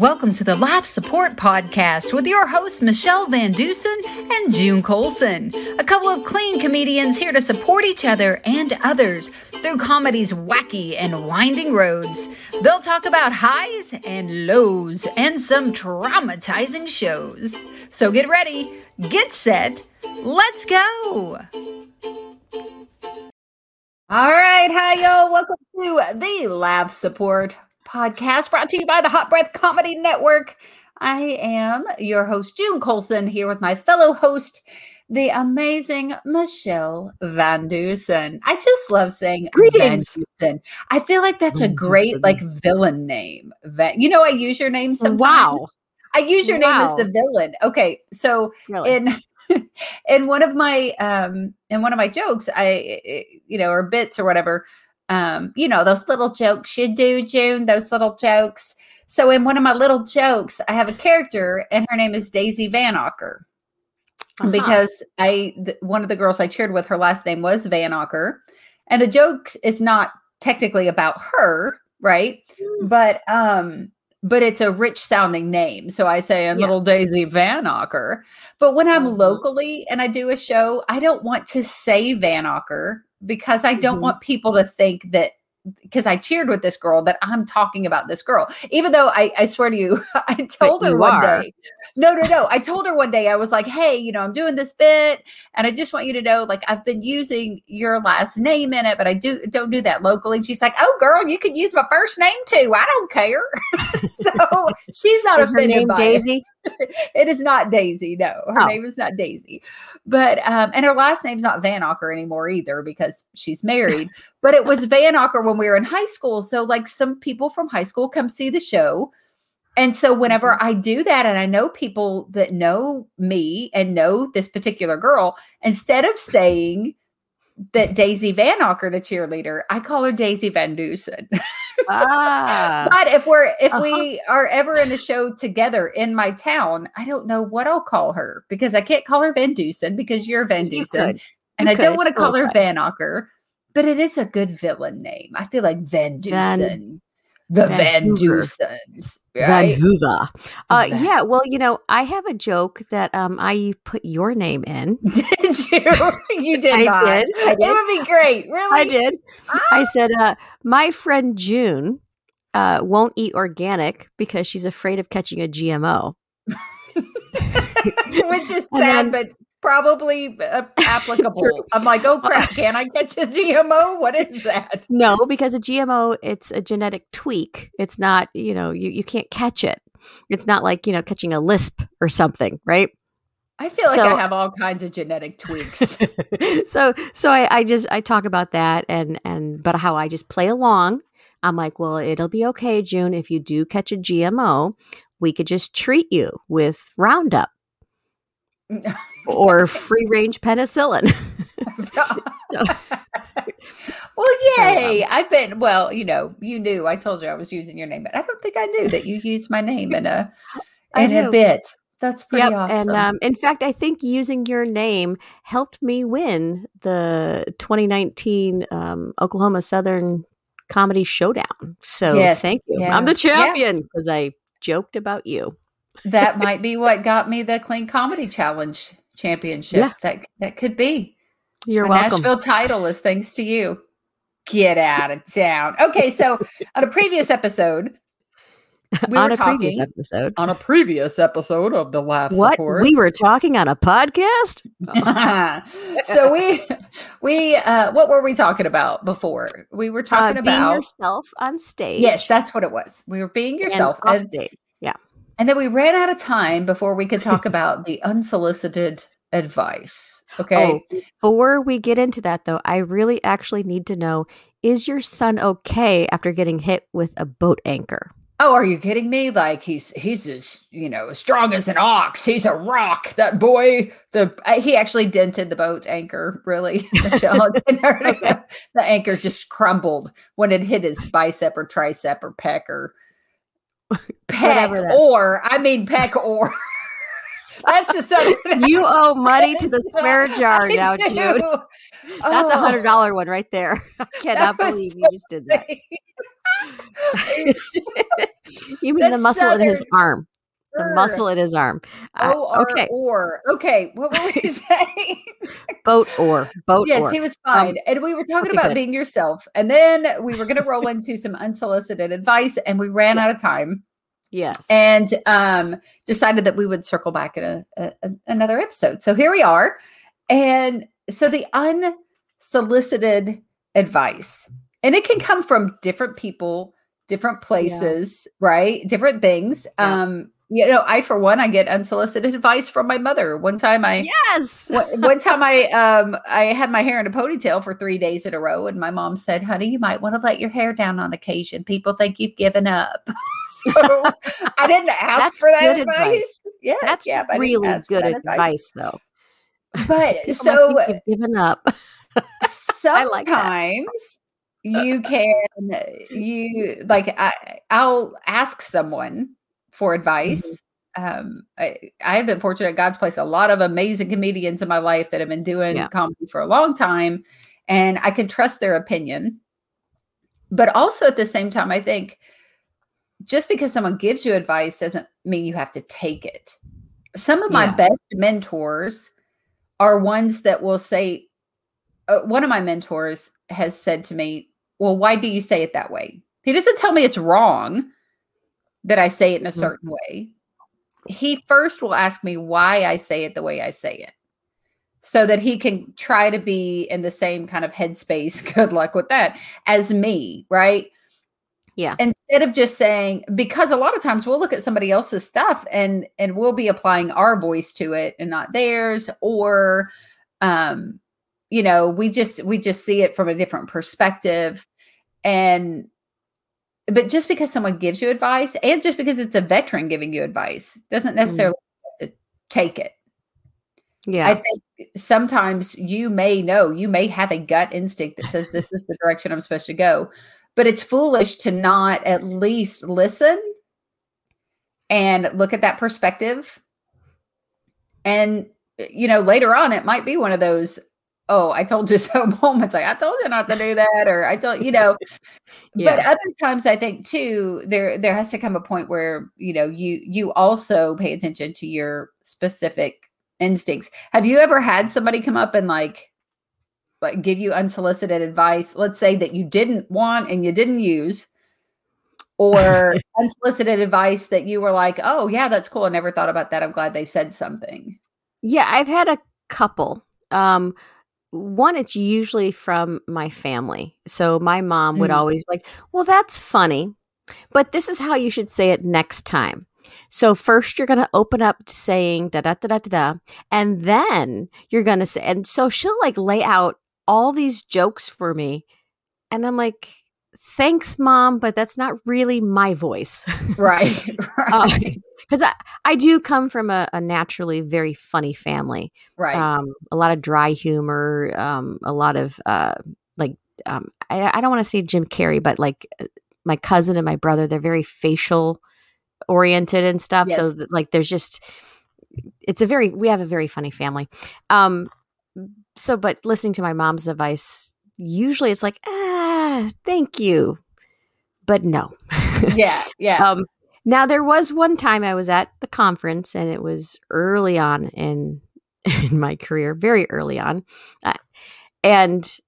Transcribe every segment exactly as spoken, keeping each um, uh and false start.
Welcome to the Life Support Podcast with your hosts, Michelle Van Dusen and June Colson, a couple of clean comedians here to support each other and others through comedy's wacky and winding roads. They'll talk about highs and lows and some traumatizing shows. So get ready, get set, let's go. All right, hi y'all, welcome to the Life Support Podcast, brought to you by the Hot Breath Comedy Network. I am your host, June Colson, here with my fellow host, the amazing Michelle Van Dusen. I just love saying Greetings. Van Dusen. I feel like that's a great like villain name. Van- you know, I use your name sometimes. Wow. I use your wow. name as the villain. Okay, so really? in... In one of my um, in one of my jokes, I you know, or bits or whatever, um, you know, those little jokes you do, June, those little jokes. So in one of my little jokes, I have a character, and her name is Daisy Van Ocker, uh-huh. because I th- one of the girls I cheered with, her last name was Van Ocker, and the joke is not technically about her, right? Mm. But um. But it's a rich sounding name. So I say, a yeah. little Daisy Van Ocker. But when I'm mm-hmm. locally and I do a show, I don't want to say Van Ocker because I don't mm-hmm. want people to think that, because I cheered with this girl, that I'm talking about this girl. Even though I, I swear to you, I told but her one are. day. No, no, no. I told her one day, I was like, hey, you know, I'm doing this bit. And I just want you to know, like, I've been using your last name in it, but I do don't do that locally. And she's like, oh, girl, you can use my first name too. I don't care. So she's not offended her name by Daisy? It. It is not Daisy. No, her oh. name is not Daisy. But, um, and her last name's not Van Ocker anymore either because she's married. But it was Van Ocker when we were in high school. So like some people from high school come see the show. And so whenever I do that, and I know people that know me and know this particular girl, instead of saying that Daisy Van Ocker, the cheerleader, I call her Daisy Van Dusen. Ah. But if we're if uh-huh. we are ever in a show together in my town, I don't know what I'll call her because I can't call her Van Dusen because you're Van Dusen, you and you I could. don't want to call her Van Ocker. But it is a good villain name. I feel like Van Dusen. Van- The Van Dusens. Right? Vancouver. Uh, Van- yeah, well, you know, I have a joke that um, I put your name in. Did you? You did I not. Did. I did. It would be great. Really? I did. Ah. I said, uh, my friend June uh, won't eat organic because she's afraid of catching a G M O. Which is sad, then- but... probably uh, applicable. I'm like, oh crap, can I catch a G M O? What is that? No, because a G M O, it's a genetic tweak. It's not, you know, you, you can't catch it. It's not like, you know, catching a lisp or something, right? I feel like so, I have all kinds of genetic tweaks. so so I, I just, I talk about that and, and, but how I just play along. I'm like, well, it'll be okay, June. If you do catch a G M O, we could just treat you with Roundup. Or free range penicillin. So. Well, yay. So, um, I've been, well, you know, you knew, I told you I was using your name, but I don't think I knew that you used my name in a, in a bit. That's pretty yep. awesome. And um, in fact, I think using your name helped me win the twenty nineteen um, Oklahoma Southern Comedy Showdown. So yes. thank you. Yeah. I'm the champion because yeah. I joked about you. That might be what got me the Clean Comedy Challenge Championship. Yeah. That that could be. You're My welcome. Nashville title is thanks to you. Get out of town. Okay, so on a previous episode, we on were a talking previous episode on a previous episode of the Life Support. What Support. We were talking on a podcast. Oh. So we we uh, what were we talking about before? We were talking uh, being about being yourself on stage. Yes, that's what it was. We were being yourself on stage. Yeah. And then we ran out of time before we could talk about the unsolicited advice. Okay. Oh, before we get into that, though, I really actually need to know, is your son okay after getting hit with a boat anchor? Oh, are you kidding me? Like he's, he's as, you know, as strong as an ox. He's a rock. That boy, the, uh, he actually dented the boat anchor. Really? Michelle, the anchor just crumbled when it hit his bicep or tricep or pec or. Peck or I mean peck or that's the subject. You owe money to the swear jar I now, Jude. Oh. That's a hundred dollar one right there. I cannot believe you just did that. Even the muscle southern. in his arm. The muscle in his arm. Uh, O R okay. Or. Okay. What were we saying? Boat or. Boat yes, or. Yes, he was fine. Um, and we were talking okay, about good. being yourself. And then we were going to roll into some unsolicited advice, and we ran yeah. out of time. Yes. And um, decided that we would circle back in a, a, a, another episode. So here we are. And so the unsolicited advice. And it can come from different people, different places, yeah. right? Different things. Yeah. Um You know, I, for one, I get unsolicited advice from my mother. One time I, yes, one, one time I, um, I had my hair in a ponytail for three days in a row. And my mom said, honey, you might want to let your hair down on occasion. People think you've given up. So I didn't ask That's for that advice. advice. Yeah. That's yeah, really good advice, advice though. But so think you've given up. Sometimes like you can, you like, I, I'll ask someone for advice. Mm-hmm. Um, I, I have been fortunate at God's place. A lot of amazing comedians in my life that have been doing yeah. comedy for a long time, and I can trust their opinion. But also at the same time, I think just because someone gives you advice doesn't mean you have to take it. Some of yeah. my best mentors are ones that will say, uh, one of my mentors has said to me, well, why do you say it that way? He doesn't tell me it's wrong that I say it in a certain way. He first will ask me why I say it the way I say it, so that he can try to be in the same kind of headspace, good luck with that, as me, right? Yeah. Instead of just saying, because a lot of times we'll look at somebody else's stuff and and we'll be applying our voice to it and not theirs, or um, you know, we just we just see it from a different perspective. And but just because someone gives you advice, and just because it's a veteran giving you advice, doesn't necessarily have to take it. Yeah. I think sometimes you may know, you may have a gut instinct that says this is the direction I'm supposed to go, but it's foolish to not at least listen and look at that perspective. And, you know, later on, it might be one of those, oh, I told you so moments. Like, I told you not to do that. Or I told, you know, yeah. But other times I think too, there, there has to come a point where, you know, you, you also pay attention to your specific instincts. Have you ever had somebody come up and like, like give you unsolicited advice? Let's say that you didn't want and you didn't use, or unsolicited advice that you were like, oh yeah, that's cool. I never thought about that. I'm glad they said something. Yeah. I've had a couple, um, one, it's usually from my family. So my mom would mm. always be like, well, that's funny, but this is how you should say it next time. So first you're going to open up to saying da, da, da, da, da, da. And then you're going to say, and so she'll like lay out all these jokes for me. And I'm like, thanks mom, but that's not really my voice. Right. Right. um, Because I, I do come from a, a naturally very funny family. Right. Um, a lot of dry humor, um, a lot of uh, like, um, I, I don't want to say Jim Carrey, but like my cousin and my brother, they're very facial oriented and stuff. Yes. So th- like there's just, it's a very, we have a very funny family. Um, so, but listening to my mom's advice, usually it's like, ah, thank you. But no. Yeah. Yeah. um, Now, there was one time I was at the conference, and it was early on in, in my career, very early on. Uh, and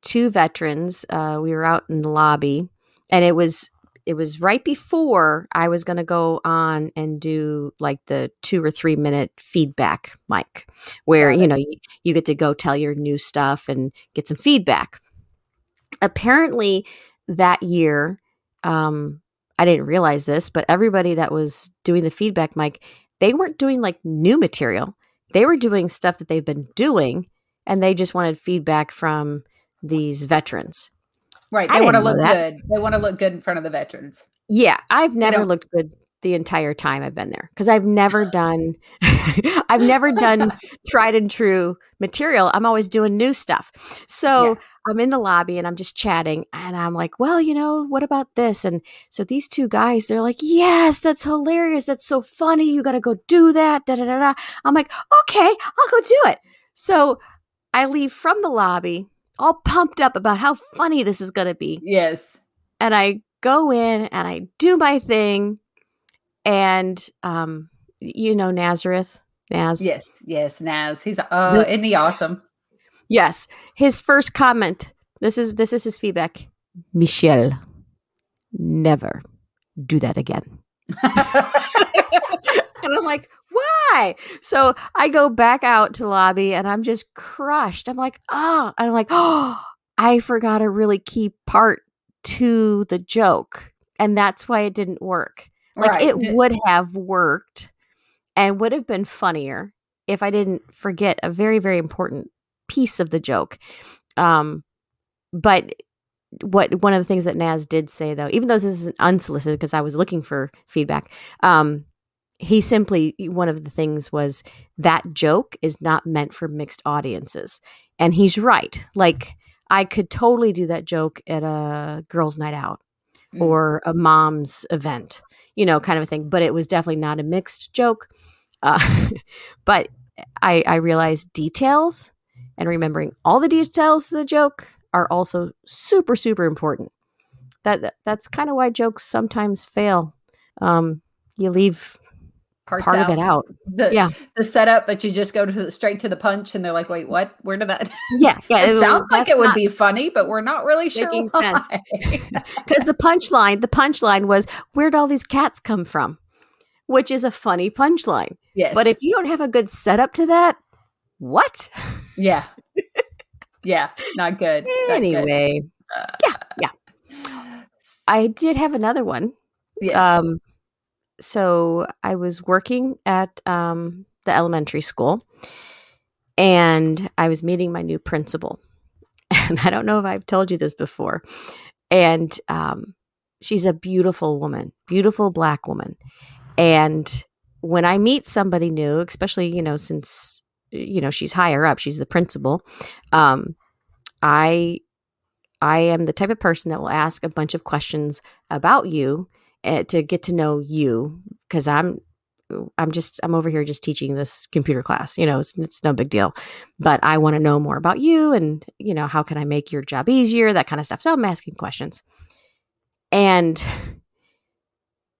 two veterans, uh, we were out in the lobby, and it was it was right before I was going to go on and do like the two or three minute feedback mic, where, you know, you, you get to go tell your new stuff and get some feedback. Apparently, that year, um, I didn't realize this, but everybody that was doing the feedback mic, they weren't doing like new material. They were doing stuff that they've been doing, and they just wanted feedback from these veterans. Right. They want to look good. They want to look good in front of the veterans. Yeah. I've never looked good the entire time I've been there, because I've never done, I've never done tried and true material. I'm always doing new stuff. So yeah. I'm in the lobby and I'm just chatting, and I'm like, well, you know, what about this? And so these two guys, they're like, yes, that's hilarious. That's so funny. You got to go do that. Da, da, da, da. I'm like, okay, I'll go do it. So I leave from the lobby all pumped up about how funny this is going to be. Yes. And I go in and I do my thing. And, um, you know, Nazareth, Naz. Yes, yes, Naz. He's, uh, isn't he awesome? Yes. His first comment, this is this is his feedback. Michelle, never do that again. And I'm like, why? So I go back out to lobby and I'm just crushed. I'm like, oh, and I'm like, oh, I forgot a really key part to the joke. And that's why it didn't work. Like right. It would have worked and would have been funnier if I didn't forget a very, very important piece of the joke. Um, but what one of the things that Naz did say, though, even though this is unsolicited because I was looking for feedback, um, he simply, one of the things was that joke is not meant for mixed audiences. And he's right. Like I could totally do that joke at a girls' night out. Or a mom's event, you know, kind of a thing. But it was definitely not a mixed joke. Uh, but I, I realized details and remembering all the details of the joke are also super, super important. That That's kind of why jokes sometimes fail. Um, you leave Parts part out. of it out. The, yeah. The setup, but you just go to the, straight to the punch and they're like, wait, what? Where did that? Yeah. yeah it, it sounds like it would be funny, but we're not really sure why. Because the punchline, the punchline was, where'd all these cats come from? Which is a funny punchline. Yes. But if you don't have a good setup to that, what? Yeah. Yeah. Not good. Anyway. Not good. Yeah. Yeah. I did have another one. Yes. Um, So I was working at um, the elementary school and I was meeting my new principal. And I don't know if I've told you this before. And um, she's a beautiful woman, beautiful Black woman. And when I meet somebody new, especially, you know, since, you know, she's higher up, she's the principal. Um, I, I am the type of person that will ask a bunch of questions about you to get to know you, because I'm, I'm just, I'm over here just teaching this computer class. You know, it's, it's no big deal, but I want to know more about you and, you know, how can I make your job easier? That kind of stuff. So I'm asking questions. And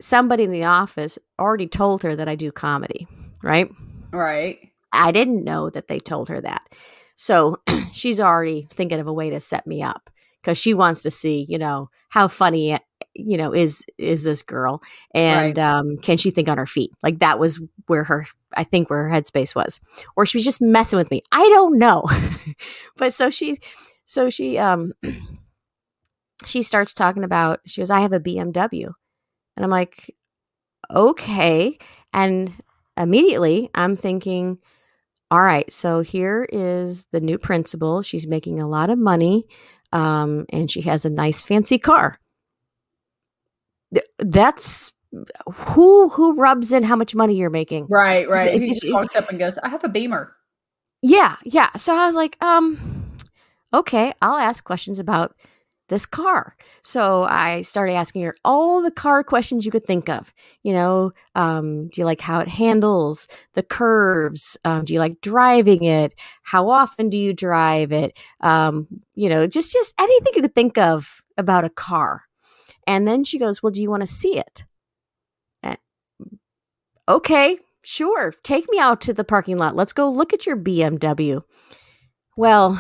somebody in the office already told her that I do comedy, right? Right. I didn't know that they told her that. So she's already thinking of a way to set me up because she wants to see, you know, how funny you know, is, is this girl and, right. um, can she think on her feet? Like that was where her, I think where her headspace was, or she was just messing with me. I don't know. But so she, so she, um, she starts talking about, she goes, I have a B M W, and I'm like, okay. And immediately I'm thinking, all right, so here is the new principal. She's making a lot of money. Um, and she has a nice fancy car. That's who who rubs in how much money you're making. Right, right. He just walks up and goes, I have a Beamer. Yeah, yeah. So I was like, um, okay, I'll ask questions about this car. So I started asking her all the car questions you could think of. You know, um, do you like how it handles, the curves? Um, do you like driving it? How often do you drive it? Um, you know, just just anything you could think of about a car. And then she goes, well, do you want to see it? And, okay, sure. Take me out to the parking lot. Let's go look at your B M W. Well.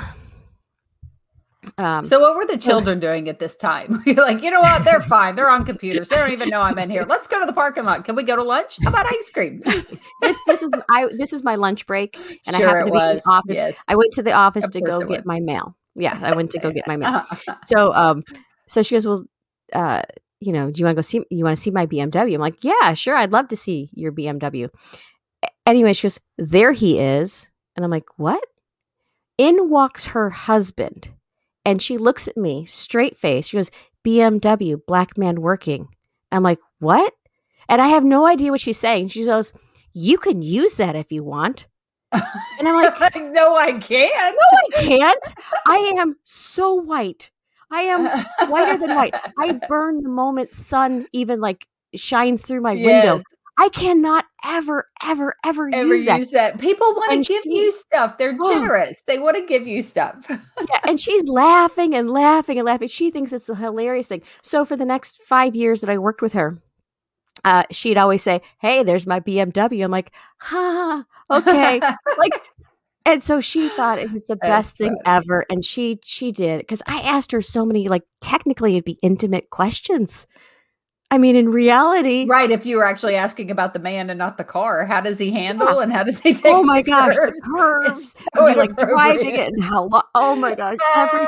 Um, so what were the children doing at this time? You're like, you know what? They're fine. They're on computers. They don't even know I'm in here. Let's go to the parking lot. Can we go to lunch? How about ice cream? this this is I this is my lunch break. And sure I happened to was. be in the office. Yes. I went to the office of to go get was. my mail. Yeah, I went to go get my mail. Uh-huh. So um, so she goes, well, Uh, you know, do you want to go see, you want to see my B M W? I'm like, yeah, sure. I'd love to see your B M W. Anyway, she goes, there he is. And I'm like, what? In walks her husband. And she looks at me straight face. She goes, B M W, Black man working. I'm like, what? And I have no idea what she's saying. She goes, you can use that if you want. And I'm like, no, I can't. No, I can't. I am so white. I am whiter than white. I burn the moment sun even like shines through my yes. window. I cannot ever, ever, ever, ever use, that. use that. People want and to give she, you stuff. They're oh. generous. They want to give you stuff. Yeah, and she's laughing and laughing and laughing. She thinks it's the hilarious thing. So for the next five years that I worked with her, uh, she'd always say, hey, there's my B M W. I'm like, ha, ah, okay. like, And so she thought it was the best thing ever. And she she did. Because I asked her so many, like, technically it'd be intimate questions. I mean, in reality. Right. If you were actually asking about the man and not the car, how does he handle yeah. and how does he take Oh, my the gosh. Curves? The curves. So and like driving it and how long. Oh, my gosh. Every,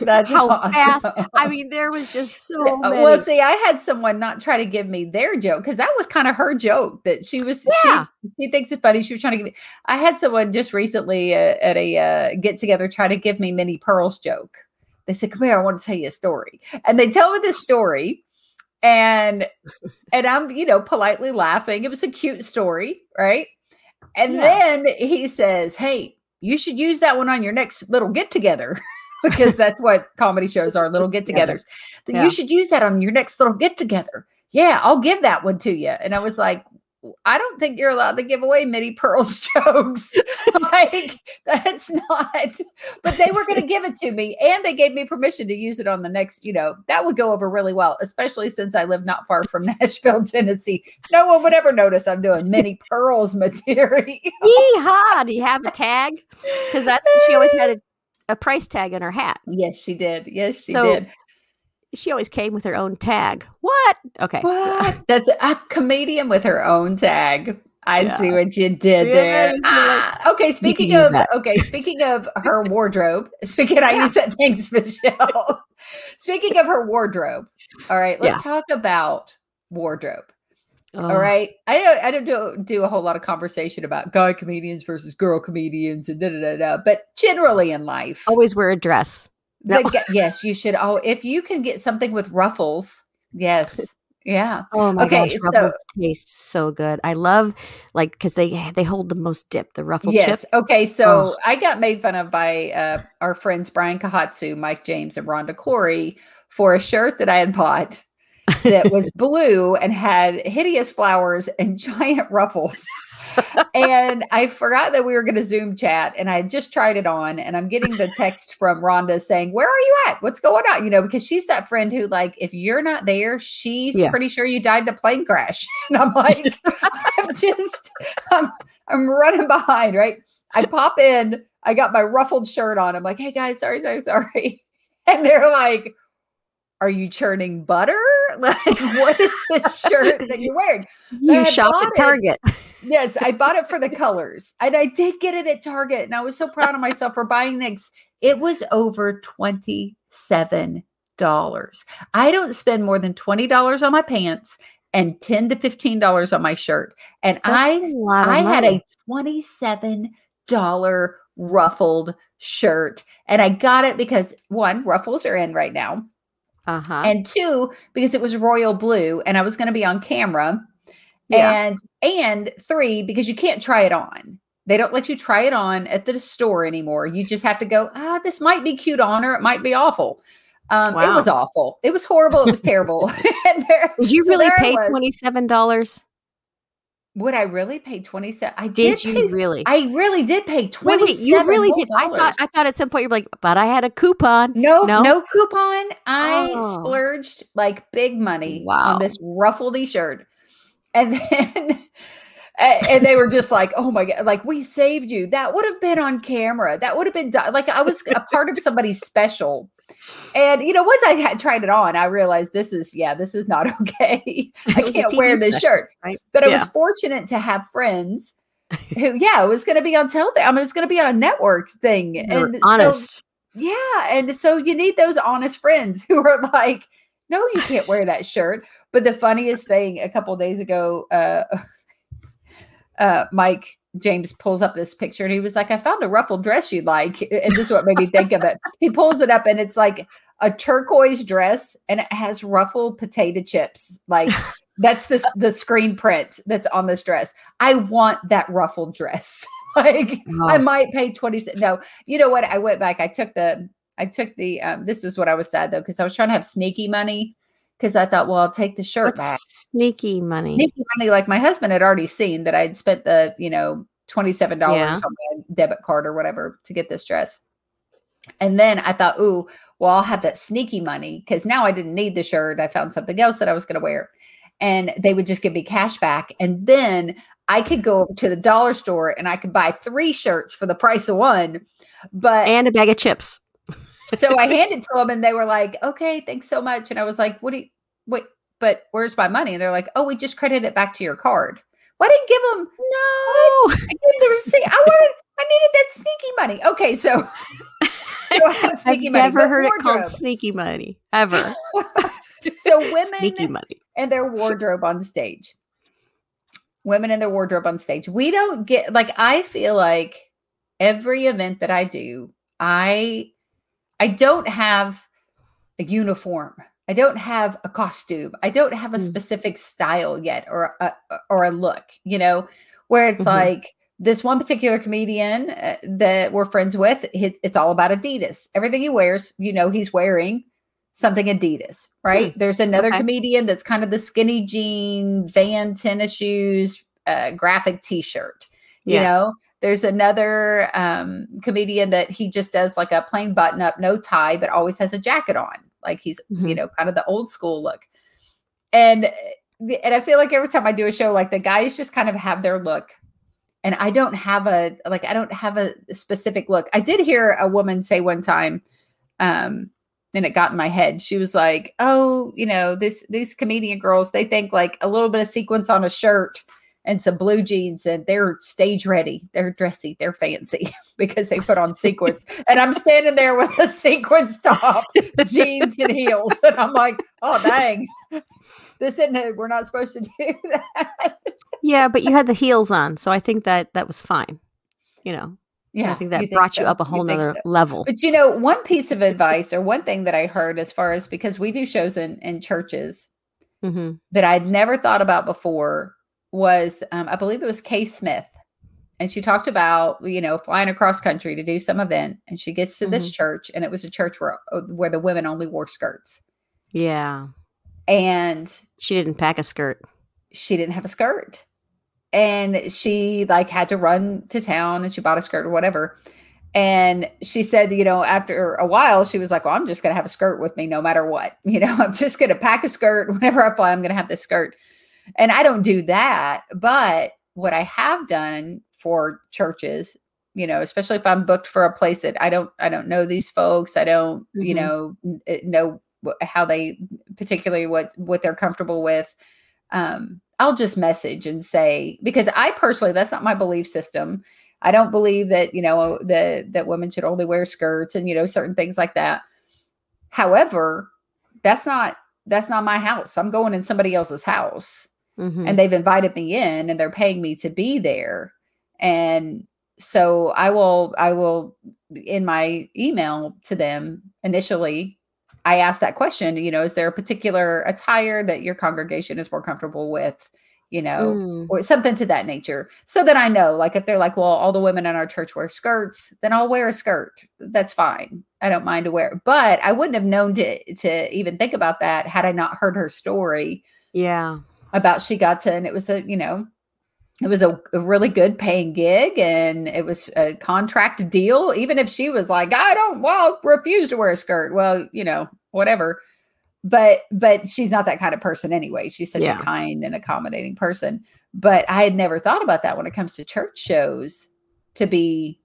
That's how awesome. fast. I mean, there was just so many. Well, see, I had someone not try to give me their joke because that was kind of her joke that she was, yeah. she, she thinks it's funny. She was trying to give me. I had someone just recently uh, at a uh, get together try to give me Minnie Pearl's joke. They said, come here, I want to tell you a story. And they tell me this story. And, and I'm, you know, politely laughing. It was a cute story. Right. And yeah. then he says, hey, you should use that one on your next little get together because that's what comedy shows are, little get togethers. Yeah. Yeah. You should use that on your next little get together. Yeah. I'll give that one to you. And I was like, I don't think you're allowed to give away Minnie Pearl's jokes. Like, that's not, but they were going to give it to me and they gave me permission to use it on the next, you know, that would go over really well, especially since I live not far from Nashville, Tennessee. No one would ever notice I'm doing Minnie Pearl's material. Yeehaw! Do you have a tag? Because that's, she always had a, a price tag in her hat. Yes, she did. Yes, she so, did. She always came with her own tag. What? Okay. What? That's a comedian with her own tag. I yeah. see what you did yeah, there. Ah, okay. Speaking of, okay. Speaking of her wardrobe, speaking, yeah. I use that. Thanks, Michelle. Speaking of her wardrobe. All right. Let's yeah. talk about wardrobe. Oh. All right. I don't, I don't do, do a whole lot of conversation about guy comedians versus girl comedians and da, da, da, da, but generally in life, always wear a dress. No. The, yes, you should. Oh, if you can get something with ruffles. Yes. Yeah. Oh my okay, gosh, ruffles so, taste so good. I love like because they they hold the most dip, the ruffle yes, chips. Yes. Okay. So oh. I got made fun of by uh, our friends Brian Kahatsu, Mike James, and Rhonda Corey for a shirt that I had bought that was blue and had hideous flowers and giant ruffles. And I forgot that we were going to Zoom chat and I had just tried it on and I'm getting the text from Rhonda saying, where are you at? What's going on? You know, because she's that friend who like, if you're not there, she's yeah. pretty sure you died in a plane crash. And I'm like, I'm just, I'm, I'm running behind, right? I pop in, I got my ruffled shirt on. I'm like, hey guys, sorry, sorry, sorry. And they're like, are you churning butter? Like, what is this shirt that you're wearing? You shop at Target. It. Yes, I bought it for the colors. And I did get it at Target. And I was so proud of myself for buying this. It was over twenty-seven dollars. I don't spend more than twenty dollars on my pants and ten dollars to fifteen dollars on my shirt. And That's I, I had a twenty-seven dollars ruffled shirt. And I got it because, one, ruffles are in right now. Uh-huh. And two, because it was royal blue and I was going to be on camera yeah. and, and three, because you can't try it on. They don't let you try it on at the store anymore. You just have to go, ah, oh, this might be cute on or it might be awful. Um, wow. It was awful. It was horrible. It was terrible. And there, did you so really pay twenty-seven dollars? Would I really pay twenty-seven? I did. Did you pay, really? I really did pay twenty-seven. Wait, wait, you really did. I thought. I thought at some point you're like, but I had a coupon. No, no, no coupon. I oh. splurged like big money wow. on this ruffledy shirt, and then and they were just like, oh my god, like we saved you. That would have been on camera. That would have been di- like I was a part of somebody's special. And, you know, once I had tried it on, I realized this is, yeah, this is not okay. I can't wear this special, shirt. Right? But yeah. I was fortunate to have friends who, yeah, it was going to be on television. I mean, it was going to be on a network thing. They and honest. So, yeah. And so you need those honest friends who are like, no, you can't wear that shirt. But the funniest thing, a couple of days ago, uh, uh, Mike James pulls up this picture and he was like, I found a ruffled dress you'd like. And this is what made me think of it. He pulls it up and it's like a turquoise dress and it has ruffled potato chips. Like that's the, the screen print that's on this dress. I want that ruffled dress. Like oh. I might pay twenty cents. No, you know what? I went back. I took the, I took the, um, this is what I was sad though. Cause I was trying to have sneaky money. because I thought, well, I'll take the shirt That's back. Sneaky money. Sneaky money. Like my husband had already seen that I had spent the, you know, twenty-seven dollars yeah. on my debit card or whatever to get this dress. And then I thought, ooh, well, I'll have that sneaky money because now I didn't need the shirt. I found something else that I was going to wear. And they would just give me cash back. And then I could go to the dollar store and I could buy three shirts for the price of one. But and a bag of chips. So I handed to them and they were like, okay, thanks so much. And I was like, what do you, wait, but where's my money? And they're like, oh, we just credited it back to your card. Why didn't give them? No. I gave them the receipt. I wanted, I needed that sneaky money. Okay. So, so I sneaky I've money. never but heard wardrobe. It called sneaky money ever. So women sneaky money. And their wardrobe on stage, women and their wardrobe on stage. We don't get, like, I feel like every event that I do, I, I don't have a uniform. I don't have a costume. I don't have a specific style yet or a, or a look, you know, where it's mm-hmm. like this one particular comedian uh, that we're friends with, it, it's all about Adidas. Everything he wears, you know, he's wearing something Adidas, right? Mm-hmm. There's another okay. comedian that's kind of the skinny jean, Van tennis shoes, uh, graphic t-shirt, yeah. you know. There's another um, comedian that he just does like a plain button up, no tie, but always has a jacket on. Like he's, mm-hmm. you know, kind of the old school look. And, and I feel like every time I do a show, like the guys just kind of have their look. And I don't have a, like, I don't have a specific look. I did hear a woman say one time, um, and it got in my head. She was like, oh, you know, this, these comedian girls, they think like a little bit of sequins on a shirt and some blue jeans and they're stage ready. They're dressy. They're fancy because they put on sequins. And I'm standing there with a sequins top, jeans and heels. And I'm like, oh, dang. This isn't it. We're not supposed to do that. Yeah, but you had the heels on. So I think that that was fine. You know, yeah, I think that you brought think so. you up a whole nother so. level. But, you know, one piece of advice or one thing that I heard as far as because we do shows in, in churches mm-hmm. that I'd never thought about before was, um, I believe it was Kay Smith. And she talked about, you know, flying across country to do some event. And she gets to mm-hmm. this church and it was a church where, where the women only wore skirts. Yeah. And she didn't pack a skirt. She didn't have a skirt. And she like had to run to town and she bought a skirt or whatever. And she said, you know, after a while, she was like, well, I'm just going to have a skirt with me no matter what. You know, I'm just going to pack a skirt. Whenever I fly, I'm going to have this skirt. And I don't do that, but what I have done for churches, you know, especially if I'm booked for a place that I don't, I don't know these folks. I don't, mm-hmm. you know, know how they particularly what, what they're comfortable with. Um, I'll just message and say, because I personally, that's not my belief system. I don't believe that, you know, the, that women should only wear skirts and, you know, certain things like that. However, that's not, that's not my house. I'm going in somebody else's house. Mm-hmm. And they've invited me in and they're paying me to be there. And so I will, I will in my email to them initially, I asked that question, you know, is there a particular attire that your congregation is more comfortable with, you know, mm. or something to that nature. So that I know, like, if they're like, well, all the women in our church wear skirts, then I'll wear a skirt. That's fine. I don't mind to wear it. But I wouldn't have known to, to even think about that had I not heard her story. Yeah. About she got to, and it was a, you know, it was a, a really good paying gig and it was a contract deal. Even if she was like, I don't, well, refuse to wear a skirt. Well, you know, whatever. But, but she's not that kind of person anyway. She's such yeah. a kind and accommodating person. But I had never thought about that when it comes to church shows to be,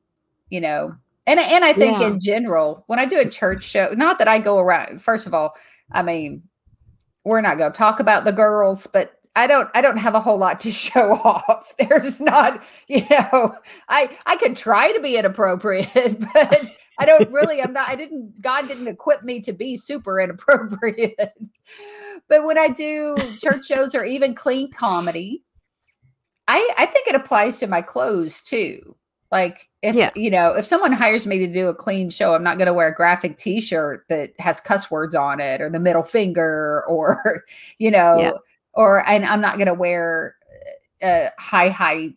you know, and, and I think yeah. in general, when I do a church show, not that I go around, first of all, I mean, we're not going to talk about the girls, but I don't, I don't have a whole lot to show off. There's not, you know, I, I could try to be inappropriate, but I don't really, I'm not, I didn't, God didn't equip me to be super inappropriate. But when I do church shows or even clean comedy, I, I think it applies to my clothes too. Like if, yeah. you know, if someone hires me to do a clean show, I'm not going to wear a graphic t-shirt that has cuss words on it or the middle finger or, you know, yeah. or, and I'm not going to wear a high, high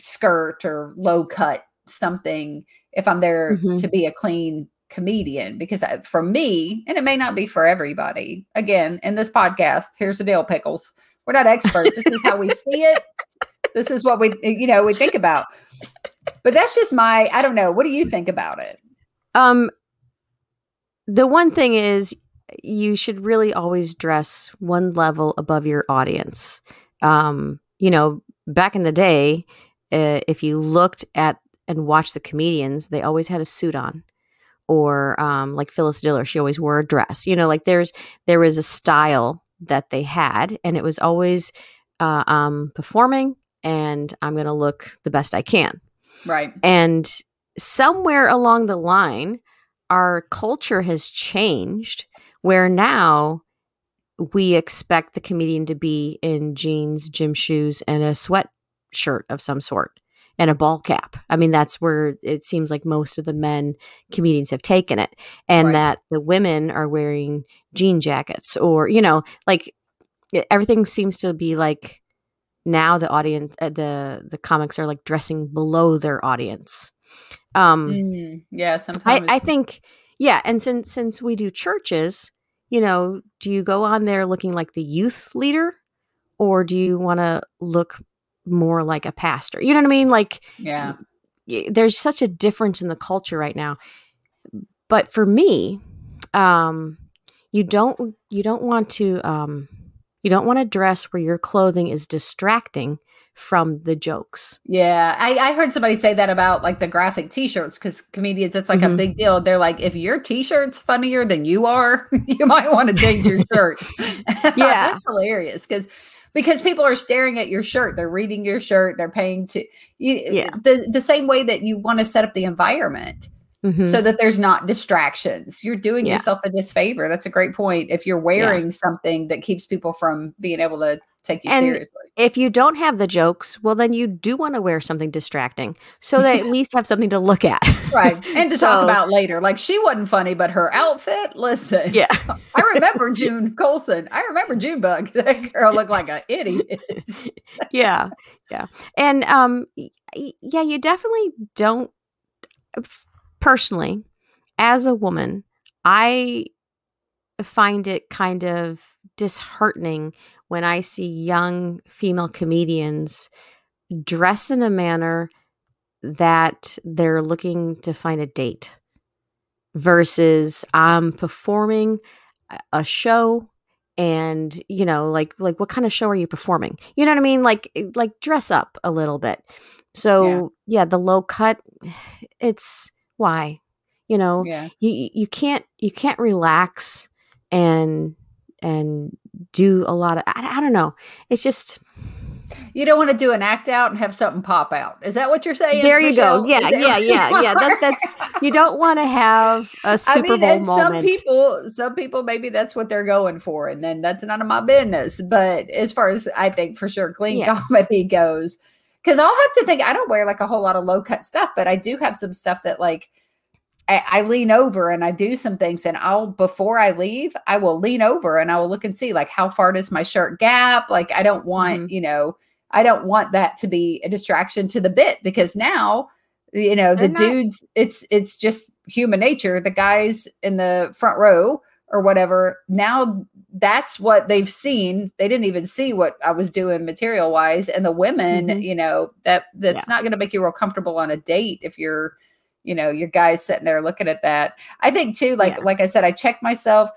skirt or low cut something if I'm there mm-hmm. to be a clean comedian, because for me, and it may not be for everybody, again, in this podcast, here's the deal, pickles. We're not experts. This is how we see it. This is what we, you know, we think about. But that's just my, I don't know. What do you think about it? Um, the one thing is you should really always dress one level above your audience. Um, you know, back in the day, uh, if you looked at and watched the comedians, they always had a suit on. Or um, like Phyllis Diller, she always wore a dress. You know, like there's there was a style that they had, and it was always uh, um, performing, and I'm going to look the best I can. Right. And somewhere along the line, our culture has changed where now we expect the comedian to be in jeans, gym shoes, and a sweatshirt of some sort and a ball cap. I mean, that's where it seems like most of the men comedians have taken it, and right. that the women are wearing jean jackets or, you know, like everything seems to be like now the audience, uh, the, the comics are like dressing below their audience. Um, mm, yeah. Sometimes I, I think, yeah. And since, since we do churches, you know, do you go on there looking like the youth leader, or do you want to look more like a pastor? You know what I mean? Like, yeah, there's such a difference in the culture right now. But for me, um, you don't, you don't want to, um, you don't want to dress where your clothing is distracting from the jokes. Yeah. I, I heard somebody say that about like the graphic t-shirts, because comedians, it's like mm-hmm. a big deal. They're like, if your t-shirt's funnier than you are, you might want to change your shirt. Yeah. That's hilarious. Because Because people are staring at your shirt. They're reading your shirt. They're paying to you, yeah. the, the same way that you want to set up the environment mm-hmm. so that there's not distractions. You're doing yeah. yourself a disfavor. That's a great point. If you're wearing yeah. something that keeps people from being able to take you and seriously. If you don't have the jokes, well, then you do want to wear something distracting so they at least have something to look at. Right. And to so, talk about later. Like, she wasn't funny, but her outfit, listen. Yeah. I remember June Colson. I remember Junebug. That girl looked like an idiot. Yeah. Yeah. And, um, yeah, you definitely don't, personally, as a woman, I find it kind of disheartening when I see young female comedians dress in a manner that they're looking to find a date versus I'm um, performing a show, and, you know, like, like what kind of show are you performing? You know what I mean? Like, like dress up a little bit. So yeah, yeah the low cut, it's why, you know, yeah. you, you can't, you can't relax and, and do a lot of, I, I don't know. It's just. You don't want to do an act out and have something pop out. Is that what you're saying? There you Michelle? Go. Yeah, that, yeah, yeah, yeah. That, that's, you don't want to have a Super I mean, Bowl and moment. Some people, some people, maybe that's what they're going for. And then that's none of my business. But as far as I think for sure, clean yeah. comedy goes, because I'll have to think, I don't wear like a whole lot of low cut stuff, but I do have some stuff that like, I, I lean over and I do some things, and I'll, before I leave, I will lean over and I will look and see like how far does my shirt gap? Like, I don't want, mm-hmm. you know, I don't want that to be a distraction to the bit, because now, you know, the not- dudes, it's, it's just human nature. The guys in the front row or whatever, now that's what they've seen. They didn't even see what I was doing material wise. And the women, mm-hmm. you know, that that's yeah. not going to make you real comfortable on a date if you're, you know, your guys sitting there looking at that. I think too, like, yeah. like I said, I check myself.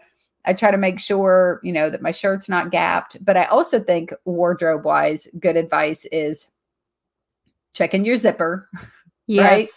I try to make sure, you know, that my shirt's not gapped, but I also think wardrobe wise, good advice is checking your zipper. Yes. Right?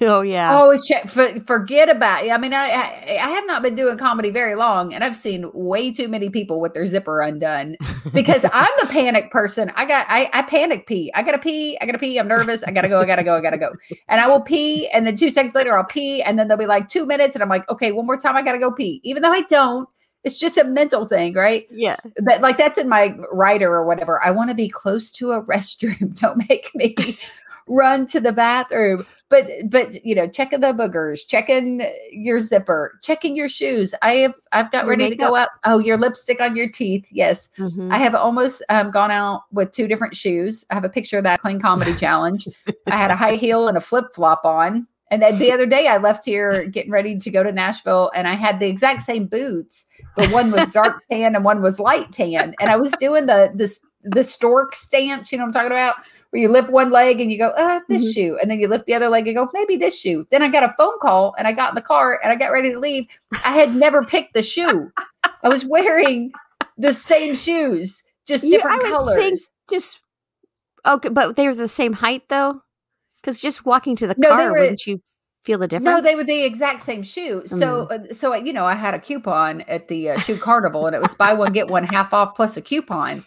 Oh yeah. Always check, for, forget about it. I mean, I, I, I have not been doing comedy very long, and I've seen way too many people with their zipper undone because I'm the panic person. I got, I, I panic pee. I got to pee. I got to pee. I'm nervous. I got to go. I got to go. I got to go. And I will pee. And then two seconds later I'll pee. And then there'll be like two minutes. And I'm like, okay, one more time. I got to go pee. Even though I don't. It's just a mental thing, right? Yeah. But like that's in my writer or whatever. I want to be close to a restroom. Don't make me run to the bathroom. But but you know, checking the boogers, checking your zipper, checking your shoes. I have I've got your ready makeup. To go out. Oh, your lipstick on your teeth. Yes, mm-hmm. I have almost um, gone out with two different shoes. I have a picture of that Clean Comedy Challenge. I had a high heel and a flip flop on. And then the other day I left here getting ready to go to Nashville, and I had the exact same boots, but one was dark tan and one was light tan. And I was doing the this the stork stance, you know what I'm talking about, where you lift one leg and you go, uh, this mm-hmm. shoe. And then you lift the other leg and go, maybe this shoe. Then I got a phone call and I got in the car and I got ready to leave. I had never picked the shoe. I was wearing the same shoes, just different yeah, I colors. Would think just okay, but they were the same height though. Because just walking to the no, car, were, wouldn't you feel the difference? No, they were the exact same shoe. So, mm. uh, so uh, you know, I had a coupon at the uh, shoe carnival, and it was buy one, get one half off plus a coupon.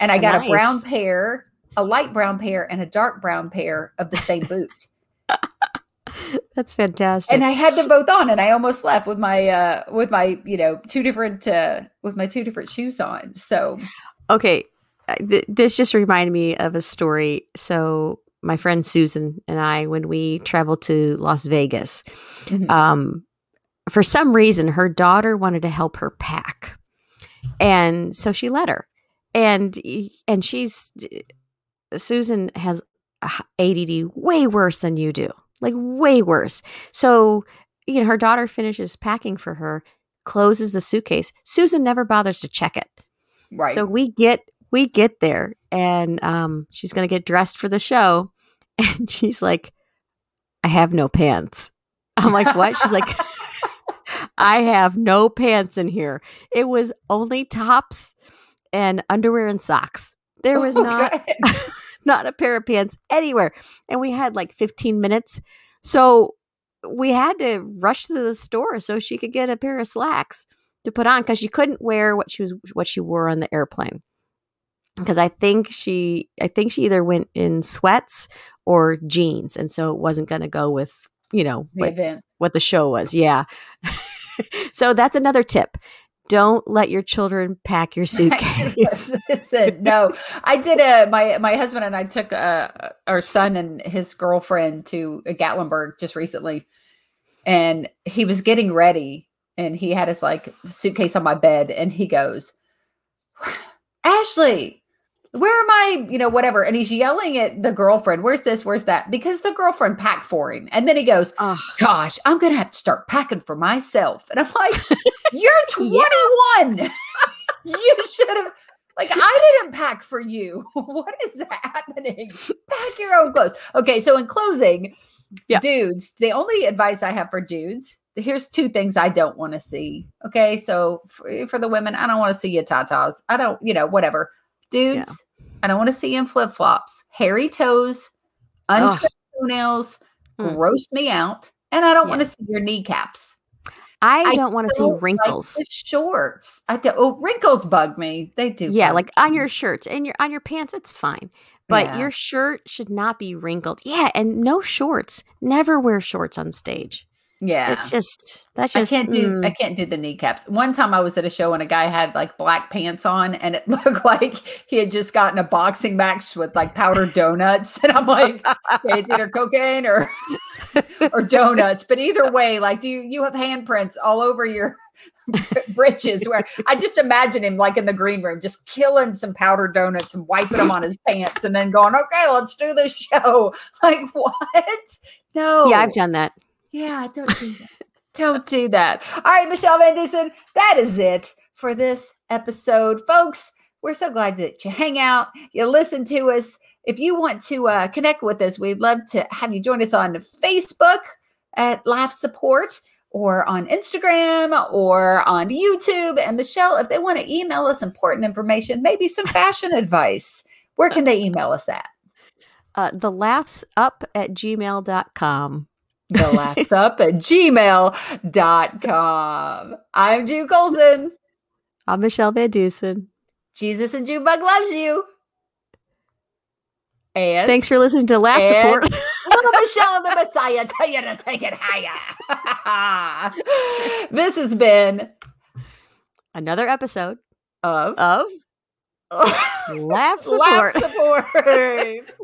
And I got nice. a brown pair, a light brown pair, and a dark brown pair of the same boot. That's fantastic. And I had them both on, and I almost left with my, uh, with my, you know, two different, uh, with my two different shoes on. So, okay, Th- this just reminded me of a story. So. My friend Susan and I, when we traveled to Las Vegas, mm-hmm. um, for some reason, her daughter wanted to help her pack. And so she let her. And and she's Susan has A D D way worse than you do, like way worse. So, you know, her daughter finishes packing for her, closes the suitcase. Susan never bothers to check it. Right. So we get we get there. And um, she's going to get dressed for the show. And she's like, I have no pants. I'm like, what? She's like, I have no pants in here. It was only tops and underwear and socks. There was oh, not, not a pair of pants anywhere. And we had like fifteen minutes. So we had to rush to the store so she could get a pair of slacks to put on because she couldn't wear what she was, what she wore on the airplane. Because I think she, I think she either went in sweats or jeans, and so it wasn't going to go with, you know, what the, what the show was. Yeah. So that's another tip: don't let your children pack your suitcase. Listen, no, I did a my my husband and I took a, our son and his girlfriend to Gatlinburg just recently, and he was getting ready, and he had his like suitcase on my bed, and he goes, Ashley, where am I? You know, whatever. And he's yelling at the girlfriend. Where's this? Where's that? Because the girlfriend packed for him. And then he goes, oh, gosh, I'm going to have to start packing for myself. And I'm like, you're twenty-one. Yeah. You should have. Like, I didn't pack for you. What is happening? Pack your own clothes. Okay. So in closing, yeah. dudes, the only advice I have for dudes, here's two things I don't want to see. Okay. So for, for the women, I don't want to see your tatas. I don't, you know, whatever. Dudes, yeah. I don't want to see you in flip flops, hairy toes, untrimmed toenails, mm. gross me out. And I don't yeah. want to see your kneecaps. I, I don't want to see wrinkles. Like shorts. I don't, oh, wrinkles bug me. They do. Yeah. Like me. On your shirts and your, on your pants, it's fine. But yeah. your shirt should not be wrinkled. Yeah. And no shorts. Never wear shorts on stage. Yeah. It's just, that's just, I can't do, mm. I can't do the kneecaps. One time I was at a show and a guy had like black pants on and it looked like he had just gotten a boxing match with like powdered donuts. And I'm like, okay, it's either cocaine or, or donuts, but either way, like, do you, you have handprints all over your britches where I just imagine him like in the green room, just killing some powdered donuts and wiping them on his pants and then going, okay, let's do the show. Like what? No. Yeah. I've done that. Yeah, don't do that. Don't do that. All right, Michelle Van Dusen, that is it for this episode. Folks, we're so glad that you hang out, you listen to us. If you want to uh, connect with us, we'd love to have you join us on Facebook at Laugh Support or on Instagram or on YouTube. And Michelle, if they want to email us important information, maybe some fashion advice, where can they email us at? Uh, the laughs up at gmail dot com. The laughs up at gmail dot com. I'm June Colson. I'm Michelle Van Dusen. Jesus and June Bug loves you. And thanks for listening to Laugh Support. Little Michelle the Messiah tell you to take it higher. This has been another episode of, of Laugh Support. Laugh Support.